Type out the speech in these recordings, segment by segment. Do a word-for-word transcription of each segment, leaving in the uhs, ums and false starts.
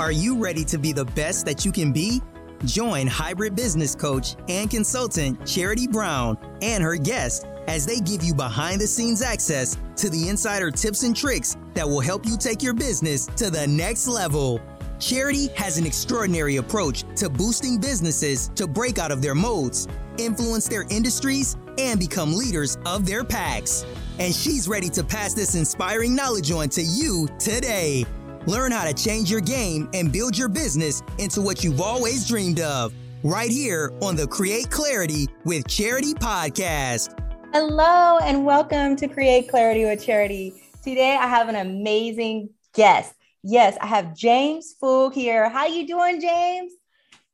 Are you ready to be the best that you can be? Join hybrid business coach and consultant Charity Brown and her guests as they give you behind-the-scenes access to the insider tips and tricks that will help you take your business to the next level. Charity has an extraordinary approach to boosting businesses to break out of their molds, influence their industries, and become leaders of their packs. And she's ready to pass this inspiring knowledge on to you today. Learn how to change your game and build your business into what you've always dreamed of, right here on the Create Clarity with Charity podcast. Hello and welcome to Create Clarity with Charity. Today I have an amazing guest. Yes, I have James Fook here. How you doing, James?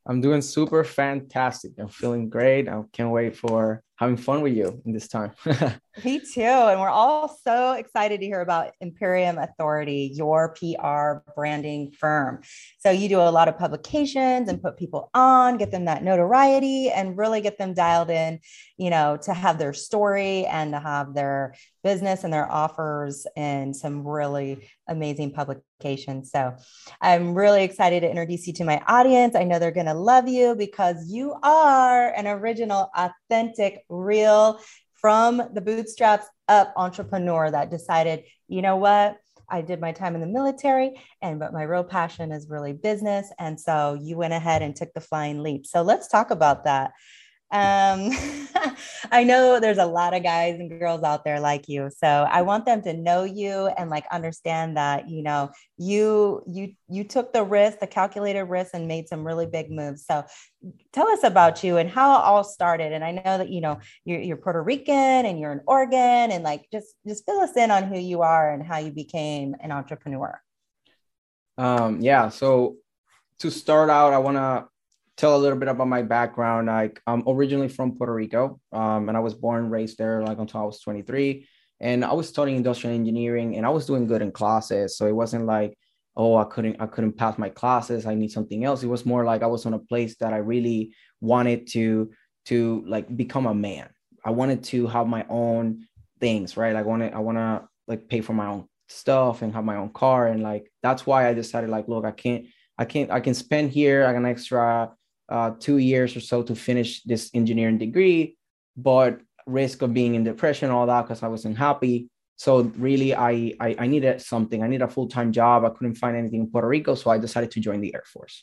I'm doing super fantastic. I'm feeling great. I can't wait for having fun with you in this time. Me too. And we're all so excited to hear about Imperium Authority, your P R branding firm. So you do a lot of publications and put people on, get them that notoriety and really get them dialed in, you know, to have their story and to have their business and their offers in some really amazing publications. So I'm really excited to introduce you to my audience. I know they're going to love you because you are an original, authentic, real, from the bootstraps up entrepreneur that decided, you know what, I did my time in the military, and but my real passion is really business. And so you went ahead and took the flying leap. So let's talk about that. Um, I know there's a lot of guys and girls out there like you. So I want them to know you and like understand that, you know, you, you, you took the risk, the calculated risk, and made some really big moves. So tell us about you and how it all started. And I know that, you know, you're, you're Puerto Rican and you're in Oregon, and like, just, just fill us in on who you are and how you became an entrepreneur. Um, yeah. So to start out, I want to tell a little bit about my background. Like, I'm originally from Puerto Rico, um, and I was born and raised there like until I was twenty-three. And I was studying industrial engineering, and I was doing good in classes. So it wasn't like, oh, I couldn't, I couldn't pass my classes, I need something else. It was more like I was on a place that I really wanted to, to like become a man. I wanted to have my own things, right? Like, I wanted, I want to like pay for my own stuff and have my own car. And like, that's why I decided like, look, I can't, I can't, I can spend here, I can extra Uh, two years or so to finish this engineering degree, but risk of being in depression, all that, because I wasn't happy. So really, I, I I needed something. I needed a full-time job. I couldn't find anything in Puerto Rico, so I decided to join the Air Force.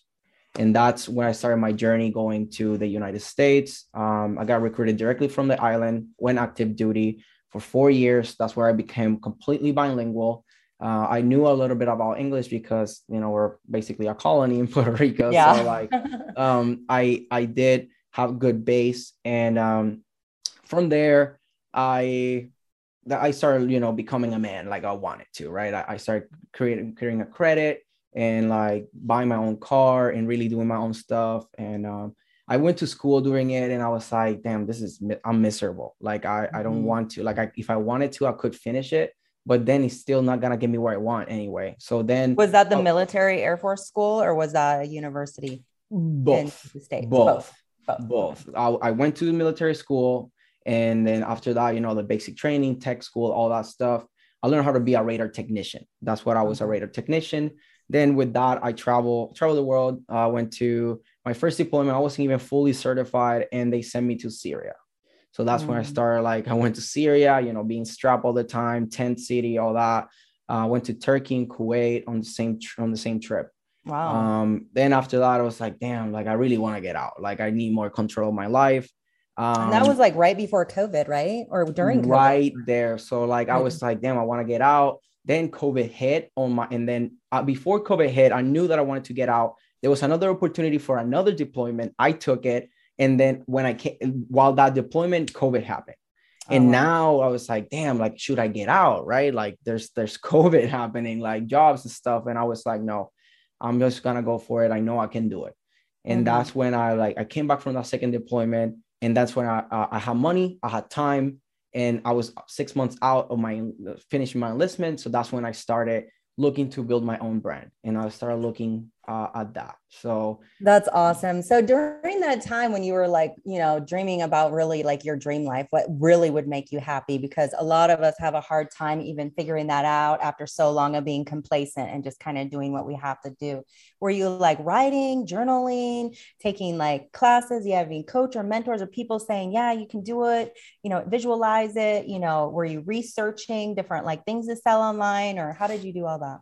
And that's when I started my journey going to the United States. Um, I got recruited directly from the island, went active duty for four years. That's where I became completely bilingual. Uh, I knew a little bit about English because, you know, we're basically a colony in Puerto Rico. Yeah. So like, um, I, I did have good base. And um, from there, I, I started, you know, becoming a man like I wanted to, right? I, I started creating, creating a credit and like buying my own car and really doing my own stuff. And um, I went to school during it, and I was like, damn, this is, I'm miserable. Like, I, I don't mm-hmm. want to, like, I, if I wanted to, I could finish it, but then it's still not going to get me where I want anyway. So then, was that the uh, military Air Force school, or was that a university? Both. In the States? Both. Both. Both. both. I, I went to the military school. And then after that, you know, the basic training, tech school, all that stuff, I learned how to be a radar technician. That's what I was, a radar technician. Then with that, I travel, traveled the world. I uh, went to my first deployment. I wasn't even fully certified, and they sent me to Syria. So that's mm. when I started, like, I went to Syria, you know, being strapped all the time, tent city, all that. I uh, went to Turkey and Kuwait on the same, tr- on the same trip. Wow. Um, then after that, I was like, damn, like, I really want to get out. Like, I need more control of my life. Um, and that was like right before COVID, right? Or during COVID. Right there. So like, mm-hmm. I was like, damn, I want to get out. Then COVID hit on my, and then uh, before COVID hit, I knew that I wanted to get out. There was another opportunity for another deployment. I took it. And then when I came, while that deployment, COVID happened. And oh, wow. now I was like, damn, like, should I get out? Right. Like, there's, there's COVID happening, like jobs and stuff. And I was like, no, I'm just going to go for it. I know I can do it. And mm-hmm. that's when I, like, I came back from that second deployment, and that's when I, uh, I had money, I had time, and I was six months out of my finishing my enlistment. So that's when I started looking to build my own brand. And I started looking uh, at that. So that's awesome. So during that time when you were like, you know, dreaming about really like your dream life, what really would make you happy? Because a lot of us have a hard time even figuring that out after so long of being complacent and just kind of doing what we have to do. Were you like writing, journaling, taking like classes? You having coach or mentors or people saying, yeah, you can do it, you know, visualize it, you know, were you researching different like things to sell online, or how did you do all that?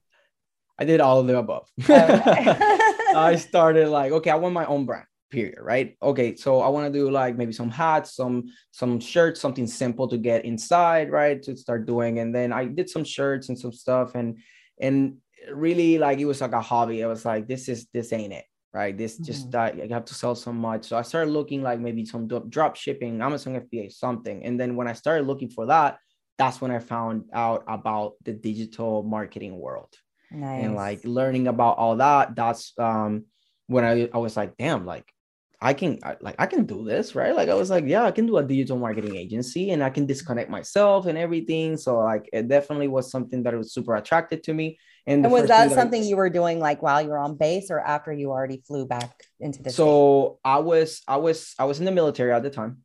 I did all of the above. Okay. I started like, okay, I want my own brand, period, right? Okay, so I want to do like maybe some hats, some some shirts, something simple to get inside, right? To start doing. And then I did some shirts and some stuff, and and really like it was like a hobby. I was like, this is this ain't it, right? This mm-hmm. just uh, I have to sell so much. So I started looking like maybe some drop shipping, Amazon F B A, something. And then when I started looking for that, that's when I found out about the digital marketing world. Nice. And like learning about all that, that's um, when I, I was like, damn, like I can, I, like, I can do this, right? Like, I was like, yeah, I can do a digital marketing agency and I can disconnect myself and everything. So like, it definitely was something that was super attractive to me. And, and was that, that something I, you were doing like while you were on base or after you already flew back into the So state? I was, I was, I was in the military at the time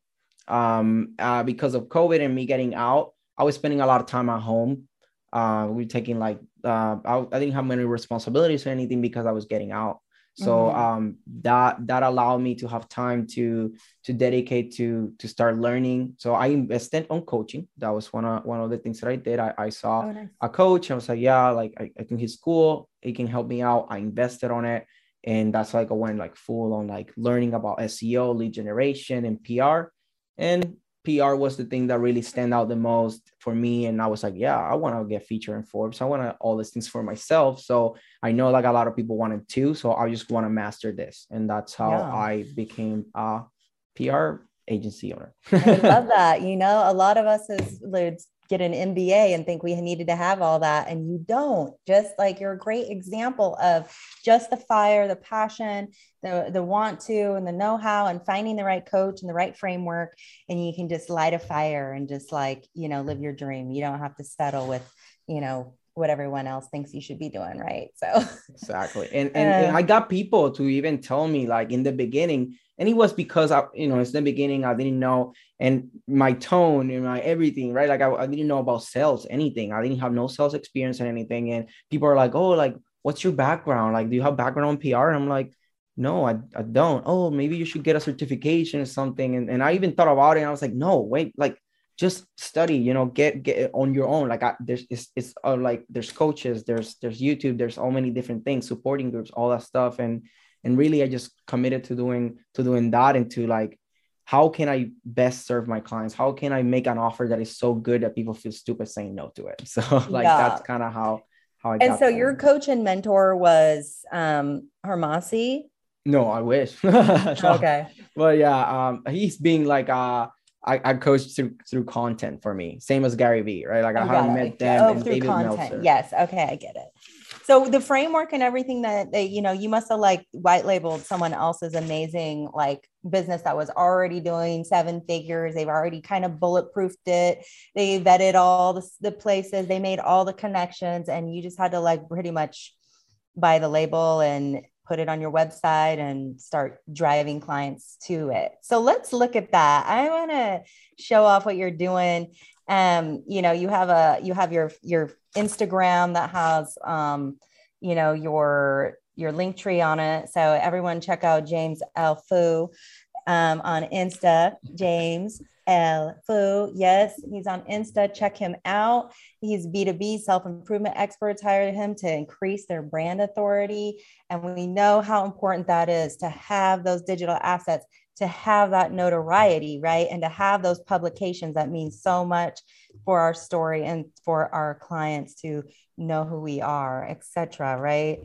um, uh, because of COVID and me getting out, I was spending a lot of time at home. Uh, we were taking like, uh, I, I didn't have many responsibilities or anything because I was getting out. So mm-hmm. um, that that allowed me to have time to to dedicate to to start learning. So I invested on coaching. That was one of one of the things that I did. I, I saw oh, nice. a coach. I was like, yeah, like I, I think he's cool. He can help me out. I invested on it. And that's like I went like full on like learning about S E O, lead generation, and P R. And P R was the thing that really stand out the most for me. And I was like, yeah, I want to get featured in Forbes. I want to all these things for myself. So I know like a lot of people wanted to, so I just want to master this. And that's how yeah. I became a P R agency owner. I love that. You know, a lot of us is get an M B A and think we needed to have all that. And you don't. Just like you're a great example of just the fire, the passion, the, the want to, and the know-how, and finding the right coach and the right framework. And you can just light a fire and just like, you know, live your dream. You don't have to settle with, you know, what everyone else thinks you should be doing. Right. So exactly. And, and, uh, and I got people to even tell me like in the beginning, and it was because I, you know, it's the beginning, I didn't know. And my tone and my everything, right? Like I, I didn't know about sales, anything. I didn't have no sales experience or anything. And people are like, oh, like, what's your background? Like, do you have background on P R? And I'm like, no, I, I don't. Oh, maybe you should get a certification or something. And, and I even thought about it. And I was like, no, wait, like, just study, you know, get, get on your own. Like I, there's, it's, it's uh, like, there's coaches, there's, there's YouTube, there's so many different things, supporting groups, all that stuff. And, and really, I just committed to doing, to doing that and to like, how can I best serve my clients? How can I make an offer that is so good that people feel stupid saying no to it? So like, yeah. that's kind of how, how I and got And so there. Your coach and mentor was um, Hormozi? No, I wish. so, okay. But yeah, um, he's being like, uh, I, I coached through through content for me, same as Gary V, right? Like I oh, haven't met them. Oh, and through David content. Meltzer. Yes. Okay. I get it. So the framework and everything that, that, you know, you must have like white labeled someone else's amazing, like business that was already doing seven figures. They've already kind of bulletproofed it. They vetted all the, the places, they made all the connections, and you just had to like pretty much buy the label and put it on your website and start driving clients to it. So let's look at that. I want to show off what you're doing. Um, you know, you have a, you have your, your Instagram that has, um, you know, your, your link tree on it. So everyone check out James L. Fu, um, on Insta, James L. Fu. Yes, he's on Insta. Check him out. He's B two B self-improvement experts hired him to increase their brand authority. And we know how important that is to have those digital assets, to have that notoriety, right? And to have those publications that mean so much for our story and for our clients to know who we are, et cetera, right?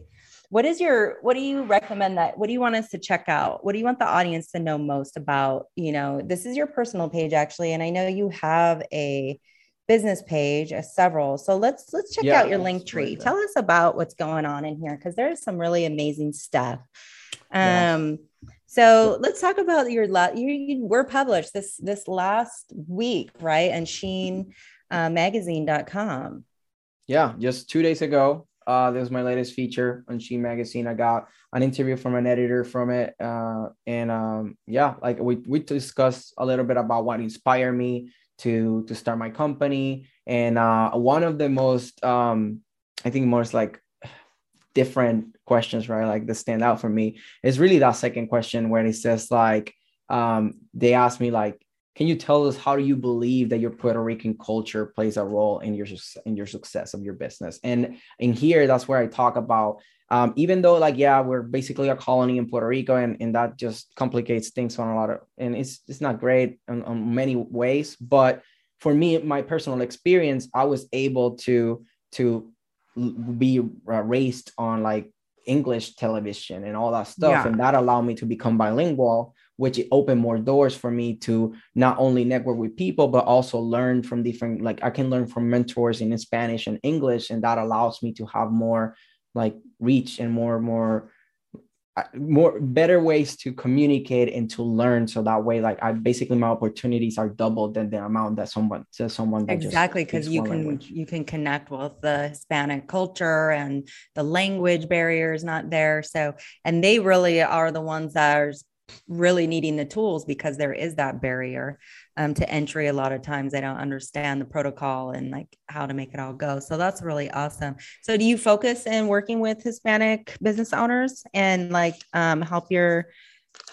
What is your, what do you recommend that, what do you want us to check out? What do you want the audience to know most about? You know, this is your personal page actually. And I know you have a business page, a several. So let's, let's check yeah, out your link tree. Tell us about what's going on in here, because there's some really amazing stuff. Um, yeah. So let's talk about your, la- you, you were published this, this last week, right? And Sheen uh, magazine dot com. Yeah. Just two days ago. Uh, that was my latest feature on Sheen magazine. I got an interview from an editor from it. Uh, and um, yeah, like we, we discussed a little bit about what inspired me to, to start my company. And uh, one of the most, um, I think most like different questions, right? Like that stand out for me is really that second question where it says like, um, they asked me like, can you tell us how do you believe that your Puerto Rican culture plays a role in your in your success of your business? And in here, that's where I talk about, um, even though like, yeah, we're basically a colony in Puerto Rico, and, and that just complicates things on a lot of, and it's it's not great in, in many ways. But for me, my personal experience, I was able to, to be raised on like English television and all that stuff. Yeah. And that allowed me to become bilingual, which it opened more doors for me to not only network with people, but also learn from different, like I can learn from mentors in Spanish and English. And that allows me to have more like reach and more, more, more better ways to communicate and to learn. So that way, like I basically, my opportunities are doubled than the amount that someone to someone. Exactly. Cause you can, language. you can connect with the Hispanic culture and the language barrier is not there. So, and they really are the ones that are really needing the tools because there is that barrier um, to entry. A lot of times they don't understand the protocol and like how to make it all go. So that's really awesome. So do you focus in working with Hispanic business owners and like um, help your,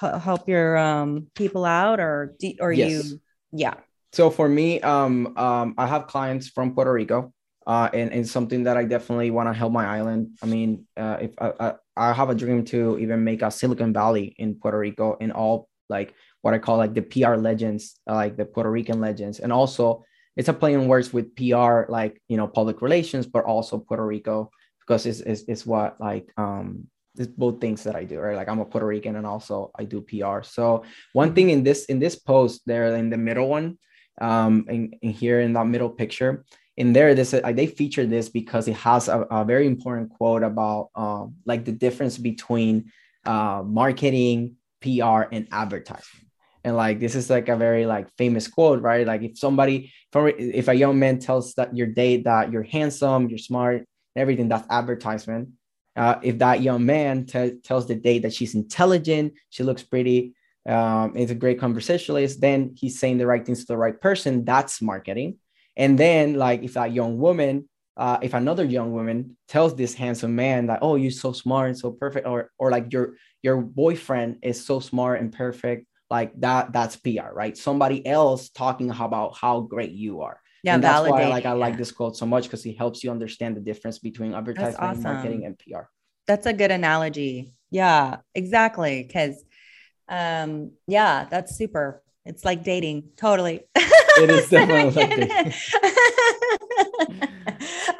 help your um, people out or, do, or yes. you, yeah. So for me, um, um, I have clients from Puerto Rico uh, and, and something that I definitely want to help my island. I mean, uh, if I, I I have a dream to even make a Silicon Valley in Puerto Rico and all like what I call like the P R legends, like the Puerto Rican legends. And also it's a play on words with P R, like, you know, public relations, but also Puerto Rico, because it's, it's, it's what like, um, it's both things that I do, right? Like I'm a Puerto Rican and also I do P R. So one thing in this, in this post there in the middle one, um, and, and here in that middle picture, in there, this they feature this because it has a, a very important quote about um, like the difference between uh, marketing, P R, and advertising. And like this is like a very like famous quote, right? Like if somebody, if a young man tells that your date that you're handsome, you're smart, everything, that's advertisement. Uh, if that young man t- tells the date that she's intelligent, she looks pretty, um, is a great conversationalist, then he's saying the right things to the right person. That's marketing. And then like if that young woman, uh, if another young woman tells this handsome man that, oh, you're so smart and so perfect, or or like your your boyfriend is so smart and perfect, like that, that's P R, right? Somebody else talking about how great you are. Yeah, and that's why like I like yeah. this quote so much because it helps you understand the difference between advertising, awesome. marketing, and P R. That's a good analogy. Yeah, exactly. Because um, yeah, that's super. It's like dating, totally. It is definitely like dating.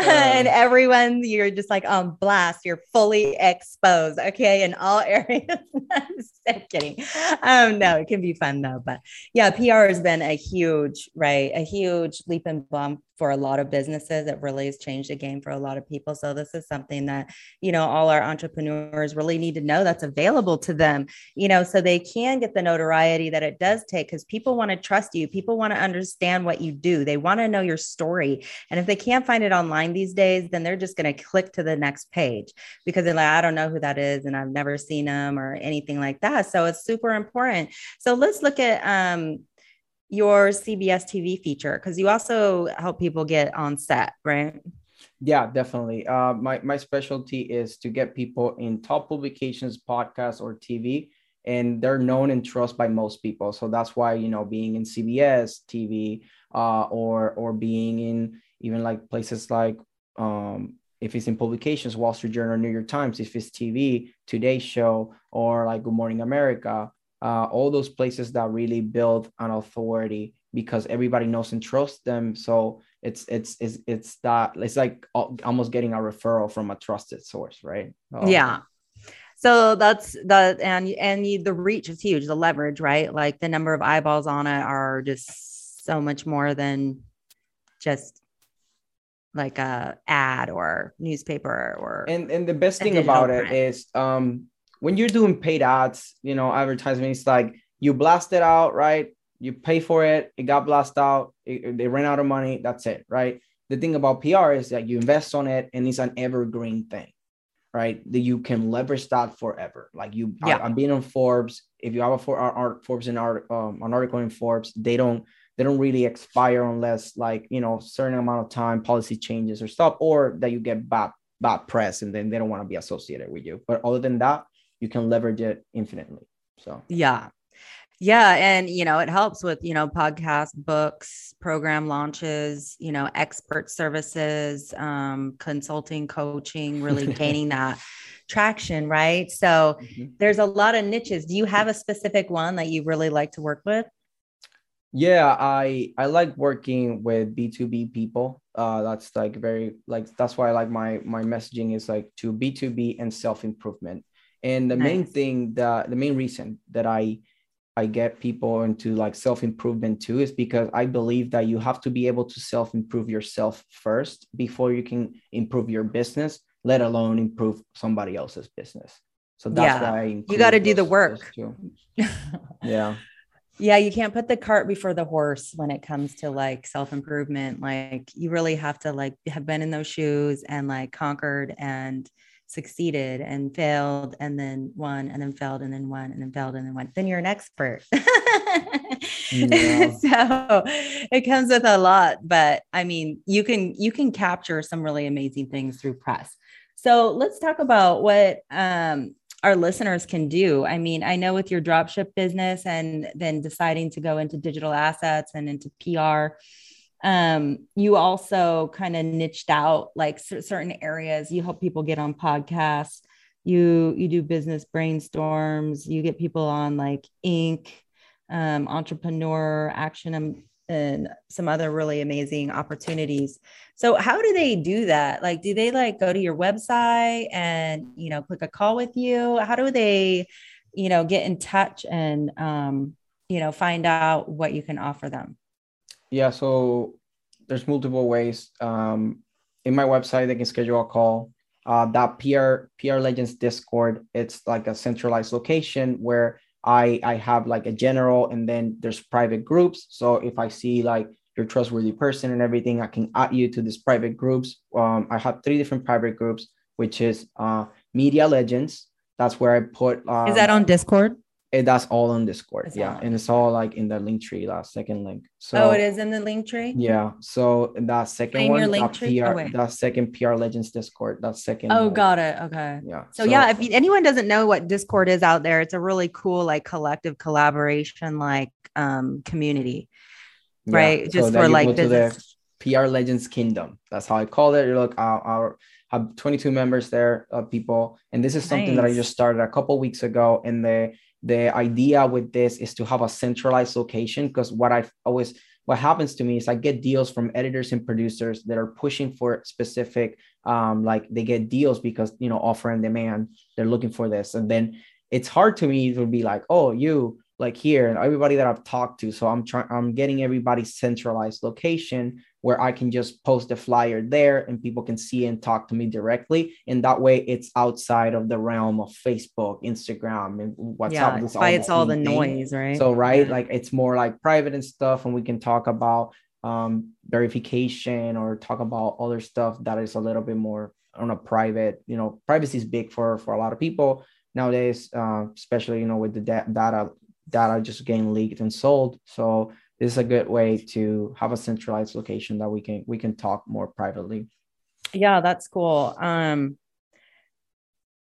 And everyone, you're just like on blast. You're fully exposed, okay, in all areas. I'm just kidding. Um, no, it can be fun though. But yeah, P R has been a huge, right, a huge leap and bump for a lot of businesses. It really has changed the game for a lot of people. So this is something that, you know, all our entrepreneurs really need to know that's available to them, you know, so they can get the notoriety that it does take because people want to trust you. People want to understand what you do. They want to know your story. And if they can't find it online these days, then they're just going to click to the next page because they're like, I don't know who that is. And I've never seen them or anything like that. So it's super important. So let's look at, um, your C B S T V feature, because you also help people get on set, right? Yeah, definitely. Uh, my, my specialty is to get people in top publications, podcasts, or T V, and they're known and trusted by most people. So that's why, you know, being in C B S T V uh, or or being in even like places like, um, if it's in publications, Wall Street Journal, New York Times, if it's T V, Today Show, or like Good Morning America, Uh, all those places that really build an authority because everybody knows and trusts them. So it's it's it's it's that it's like almost getting a referral from a trusted source, right? So, yeah. So that's the and and you, the reach is huge, the leverage, right? Like the number of eyeballs on it are just so much more than just like a ad or newspaper or. And and the best thing about it is. Um, When you're doing paid ads, you know, advertisement, it's like you blast it out, right? You pay for it. It got blasted out. It, they ran out of money. That's it, right? the thing about P R is that you invest on it and it's an evergreen thing, right? That you can leverage that forever. Like you, yeah. I, I'm being on Forbes. If you have a for, art, Forbes and art, um, an article in Forbes, they don't, they don't really expire unless like, you know, certain amount of time, policy changes or stuff, or that you get bad, bad press and then they don't want to be associated with you. But other than that, you can leverage it infinitely. So, yeah. Yeah. And, you know, it helps with, you know, podcasts, books, program launches, you know, expert services, um, consulting, coaching, really gaining that traction. Right. So mm-hmm. there's a lot of niches. Do you have a specific one that you really like to work with? Yeah, I, I like working with B two B people. Uh, that's like very like, that's why I like my, my messaging is like to B two B and self-improvement. And the nice. main thing that the main reason that I, I get people into like self-improvement too, is because I believe that you have to be able to self-improve yourself first before you can improve your business, let alone improve somebody else's business. So that's yeah. why I you got to do the work. Yeah. Yeah. You can't put the cart before the horse when it comes to like self-improvement. Like you really have to like have been in those shoes and like conquered and succeeded and failed and then won and then failed and then won and then failed and then won, then you're an expert. Yeah. So it comes with a lot, but I mean, you can, you can capture some really amazing things through press. So let's talk about what um, our listeners can do. I mean, I know with your dropship business and then deciding to go into digital assets and into P R, um, you also kind of niched out like c- certain areas. You help people get on podcasts. You, you do business brainstorms. You get people on like Inc, um, Entrepreneur Action, um, and some other really amazing opportunities. So how do they do that? Like, do they like go to your website and, you know, click a call with you? How do they, you know, get in touch and, um, you know, find out what you can offer them? Yeah, so there's multiple ways. Um, in my website, they can schedule a call. Uh, that P R P R Legends Discord, it's like a centralized location where I, I have like a general and then there's private groups. So if I see like you're a trustworthy person and everything, I can add you to these private groups. Um, I have three different private groups, which is uh, Media Legends. That's where I put... Um, is that on Discord? It, that's all on Discord. It's yeah. All. And it's all like in the link tree, that second link. So oh, it is in the link tree. Yeah. So that second Name one, that, P R, oh, that second P R Legends Discord, that second. Oh, one. Got it. Okay. Yeah. So, so yeah, if you, anyone doesn't know what Discord is out there, it's a really cool, like collective collaboration, like um, community, yeah. right? Just so for like business. P R Legends Kingdom. That's how I call it. Look, our, our have twenty-two members there of uh, people. And this is something nice. that I just started a couple of weeks ago. And the The idea with this is to have a centralized location, because what I've always, what happens to me is I get deals from editors and producers that are pushing for specific, um, like they get deals because, you know, offer and demand, they're looking for this. And then it's hard to me to be like, oh, you like here and everybody that I've talked to. So I'm trying, I'm getting everybody's centralized location where I can just post a flyer there and people can see and talk to me directly. And that way it's outside of the realm of Facebook, Instagram, and WhatsApp. Yeah, it's, all, it's all the noise, right? So, right, yeah. like it's more like private and stuff. And we can talk about um, verification or talk about other stuff that is a little bit more on a private, you know, privacy is big for, for a lot of people nowadays, uh, especially, you know, with the da- data, data just getting leaked and sold. So this is a good way to have a centralized location that we can, we can talk more privately. Yeah, that's cool. Um,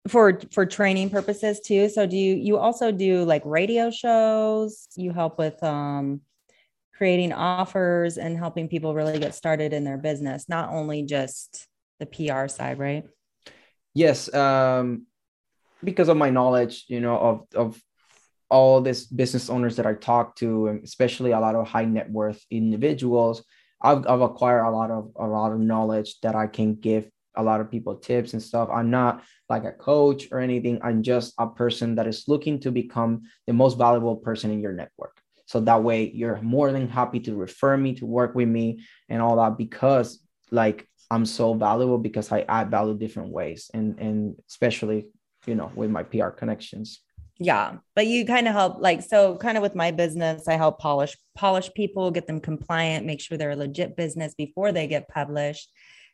for, for training purposes too. So do you, you also do like radio shows, you help with, um, creating offers and helping people really get started in their business, not only just the P R side, right? Yes. Um, because of my knowledge, you know, of, of, all these business owners that I talk to, and especially a lot of high net worth individuals, I've, I've acquired a lot of, a lot of knowledge that I can give a lot of people tips and stuff. I'm not like a coach or anything. I'm just a person that is looking to become the most valuable person in your network. So that way you're more than happy to refer me, to work with me and all that, because like, I'm so valuable because I add value different ways and, and especially, you know, with my P R connections. Yeah. But you kind of help, like, so kind of with my business, I help polish, polish people, get them compliant, make sure they're a legit business before they get published,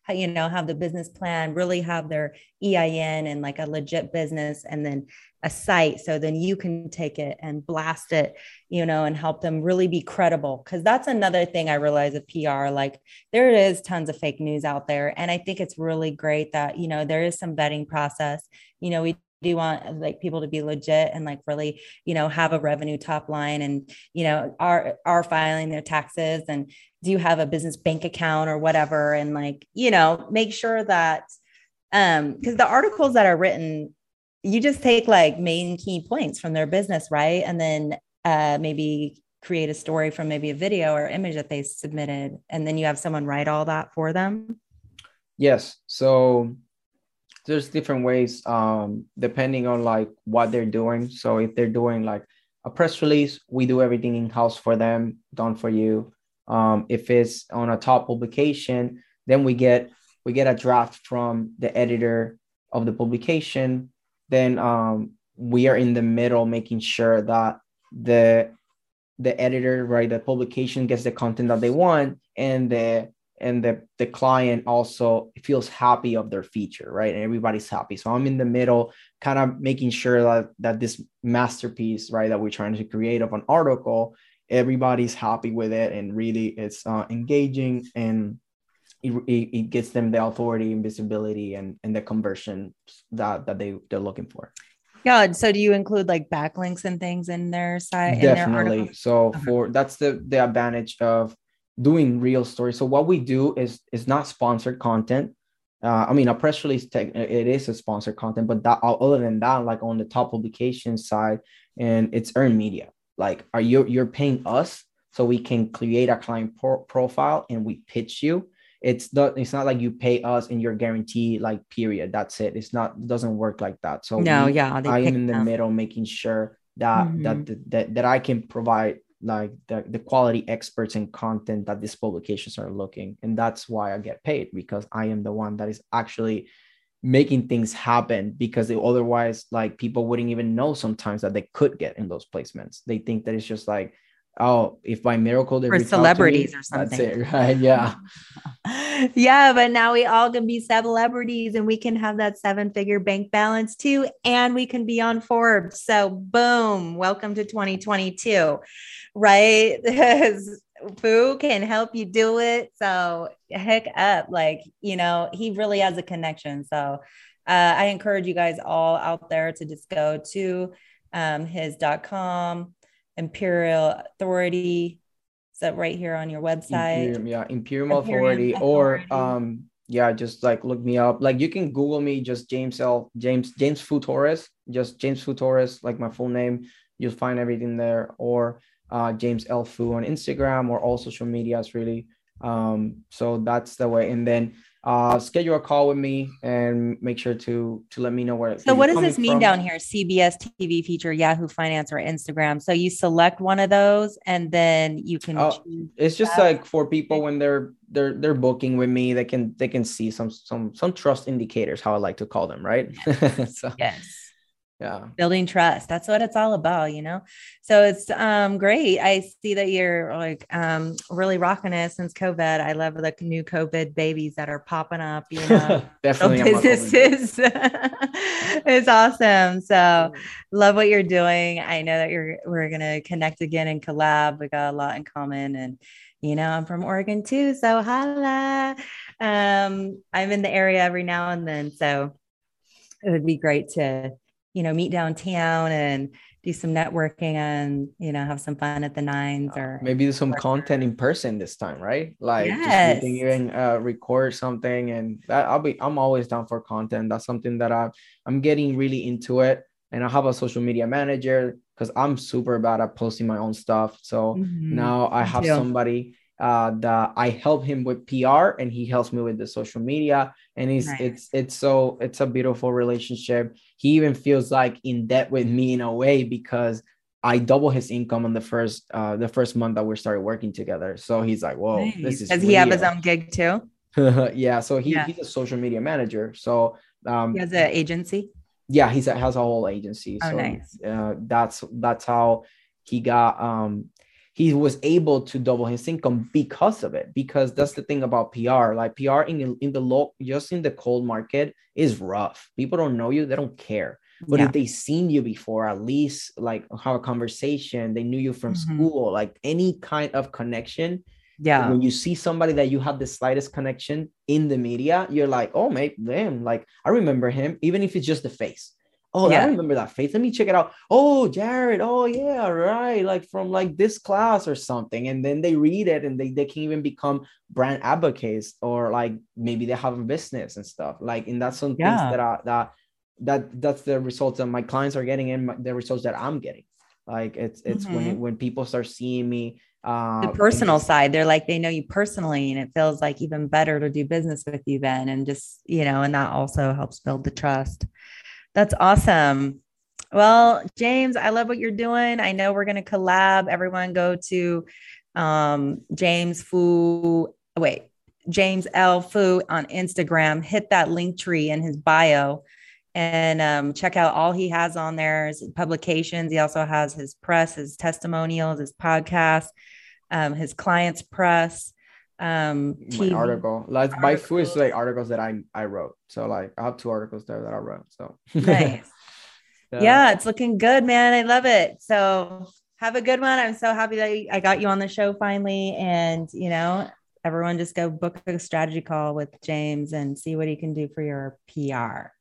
you know, have the business plan, really have their E I N and like a legit business and then a site. So then you can take it and blast it, you know, and help them really be credible. Cause that's another thing I realize of P R, like there is tons of fake news out there. And I think it's really great that, you know, there is some vetting process, you know, we do want like people to be legit and like really, you know, have a revenue top line and, you know, are, are filing their taxes and do you have a business bank account or whatever. And like, you know, make sure that, um, cause the articles that are written, you just take like main key points from their business. Right. And then, uh, maybe create a story from maybe a video or image that they submitted. And then you have someone write all that for them. Yes. So there's different ways, um, depending on like what they're doing. So if they're doing like a press release, we do everything in-house for them, done for you. Um, if it's on a top publication, then we get, we get a draft from the editor of the publication. Then um, we are in the middle, making sure that the, the editor, right, the publication gets the content that they want, and the, and the, the client also feels happy of their feature, right? And everybody's happy. So I'm in the middle, kind of making sure that, that this masterpiece, right, that we're trying to create of an article, everybody's happy with it. And really it's uh, engaging, and it, it, it gets them the authority and visibility and, and the conversion that, that they, they're looking for. Yeah. So do you include like backlinks and things in their site? Definitely. In their so okay. for that's the, the advantage of doing real stories. So what we do is, is not sponsored content. Uh, I mean, a press release, tech, it is a sponsored content, but that, other than that, like on the top publication side, and it's earned media. Like, are you, you're paying us so we can create a client pro- profile and we pitch you. It's not, it's not like you pay us and you're guaranteed like period. That's it. It's not, it doesn't work like that. So no, we, yeah, I am in the them. middle, making sure that, mm-hmm. that, that, that I can provide like the, the quality experts and content that these publications are looking. And that's why I get paid, because I am the one that is actually making things happen, because they, otherwise like people wouldn't even know sometimes that they could get in those placements. They think that it's just like, oh, if by miracle they're celebrities me, or something. That's it, right? Yeah. Yeah. But now we all can be celebrities and we can have that seven figure bank balance too. And we can be on Forbes. So boom, welcome to twenty twenty-two, right? Fook can help you do it. So heck up, like, you know, he really has a connection. So uh, I encourage you guys all out there to just go to um, his dot com. Imperial Authority. Is that right here on your website? Imperium, yeah, Imperium, Imperium Authority, Authority, or um, yeah, just like look me up. Like you can Google me, just James L. James James Fook Torres, just James Fook Torres, like my full name. You'll find everything there. Or uh, James L. Fook on Instagram or all social medias, really. Um, so that's the way. And then uh, schedule a call with me and make sure to, to let me know where. So what does this mean from. down here? C B S T V feature, Yahoo Finance, or Instagram. So you select one of those and then you can, uh, it's just that. Like for people when they're, they're, they're booking with me, they can, they can see some, some, some trust indicators, how I like to call them. Right. Yes. So. Yes. Yeah. Building trust. That's what it's all about, you know? So it's um, great. I see that you're like um, really rocking it since COVID. I love the new COVID babies that are popping up, you know, definitely businesses. It's awesome. So love what you're doing. I know that you're, we're going to connect again and collab. We got a lot in common, and, you know, I'm from Oregon too. So holla. Um, I'm in the area every now and then. So it would be great to, you know, meet downtown and do some networking and, you know, have some fun at the nines, or maybe do some content in person this time. Right. Like yes. just even uh, record something, and that I'll be, I'm always down for content. That's something that I, I'm getting really into it. And I have a social media manager because I'm super bad at posting my own stuff. So mm-hmm. now I have yeah. somebody uh, that I help him with P R, and he helps me with the social media. And it's, nice. it's, it's so, it's a beautiful relationship. He even feels like in debt with me in a way, because I double his income on the first, uh, the first month that we started working together. So he's like, whoa, nice. This is, does he have his own gig too? yeah. So he, yeah. he's a social media manager. So, um, he has an agency. Yeah, he's a, has a whole agency. So, oh, nice. Uh, that's that's how he got. Um, he was able to double his income because of it. Because that's the thing about P R. Like P R in in the low, just in the cold market is rough. People don't know you. They don't care. But yeah. if they've seen you before, at least like have a conversation. They knew you from mm-hmm. school. Like any kind of connection. Yeah. When you see somebody that you have the slightest connection in the media, you're like, oh, mate, damn, like I remember him, even if it's just the face. Oh, yeah. I remember that face. Let me check it out. Oh, Jared. Oh, yeah. Right. Like from like this class or something. And then they read it and they, they can even become brand advocates, or like maybe they have a business and stuff like, and that's some yeah. things that are that that that's the results that my clients are getting and my, the results that I'm getting. Like it's, it's mm-hmm. when, when people start seeing me, Uh, the personal side, they're like, they know you personally, and it feels like even better to do business with you then. And just, you know, and that also helps build the trust. That's awesome. Well, James, I love what you're doing. I know we're going to collab. Everyone go to, um, James Fu, wait, James L Fu on Instagram, hit that link tree in his bio, and, um, check out all he has on there, his publications. He also has his press, his testimonials, his podcast, um, his clients' press, um, my T V article. Like articles. My food is like articles that I, I wrote. So like I have two articles there that I wrote. So nice. so. Yeah, it's looking good, man. I love it. So have a good one. I'm so happy that I got you on the show finally. And you know, everyone just go book a strategy call with James and see what he can do for your P R.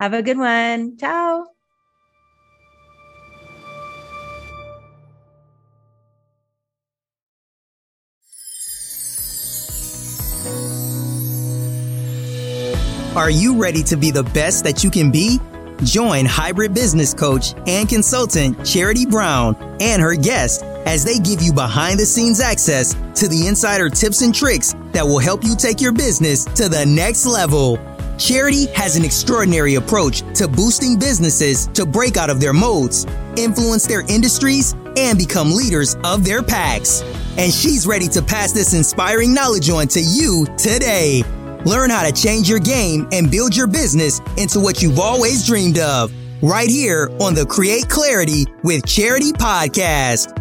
Have a good one. Ciao. Are you ready to be the best that you can be? Join hybrid business coach and consultant Charity Brown and her guests as they give you behind-the-scenes access to the insider tips and tricks that will help you take your business to the next level. Charity has an extraordinary approach to boosting businesses to break out of their molds, influence their industries, and become leaders of their packs. And she's ready to pass this inspiring knowledge on to you today. Learn how to change your game and build your business into what you've always dreamed of, right here on the Create Clarity with Charity podcast.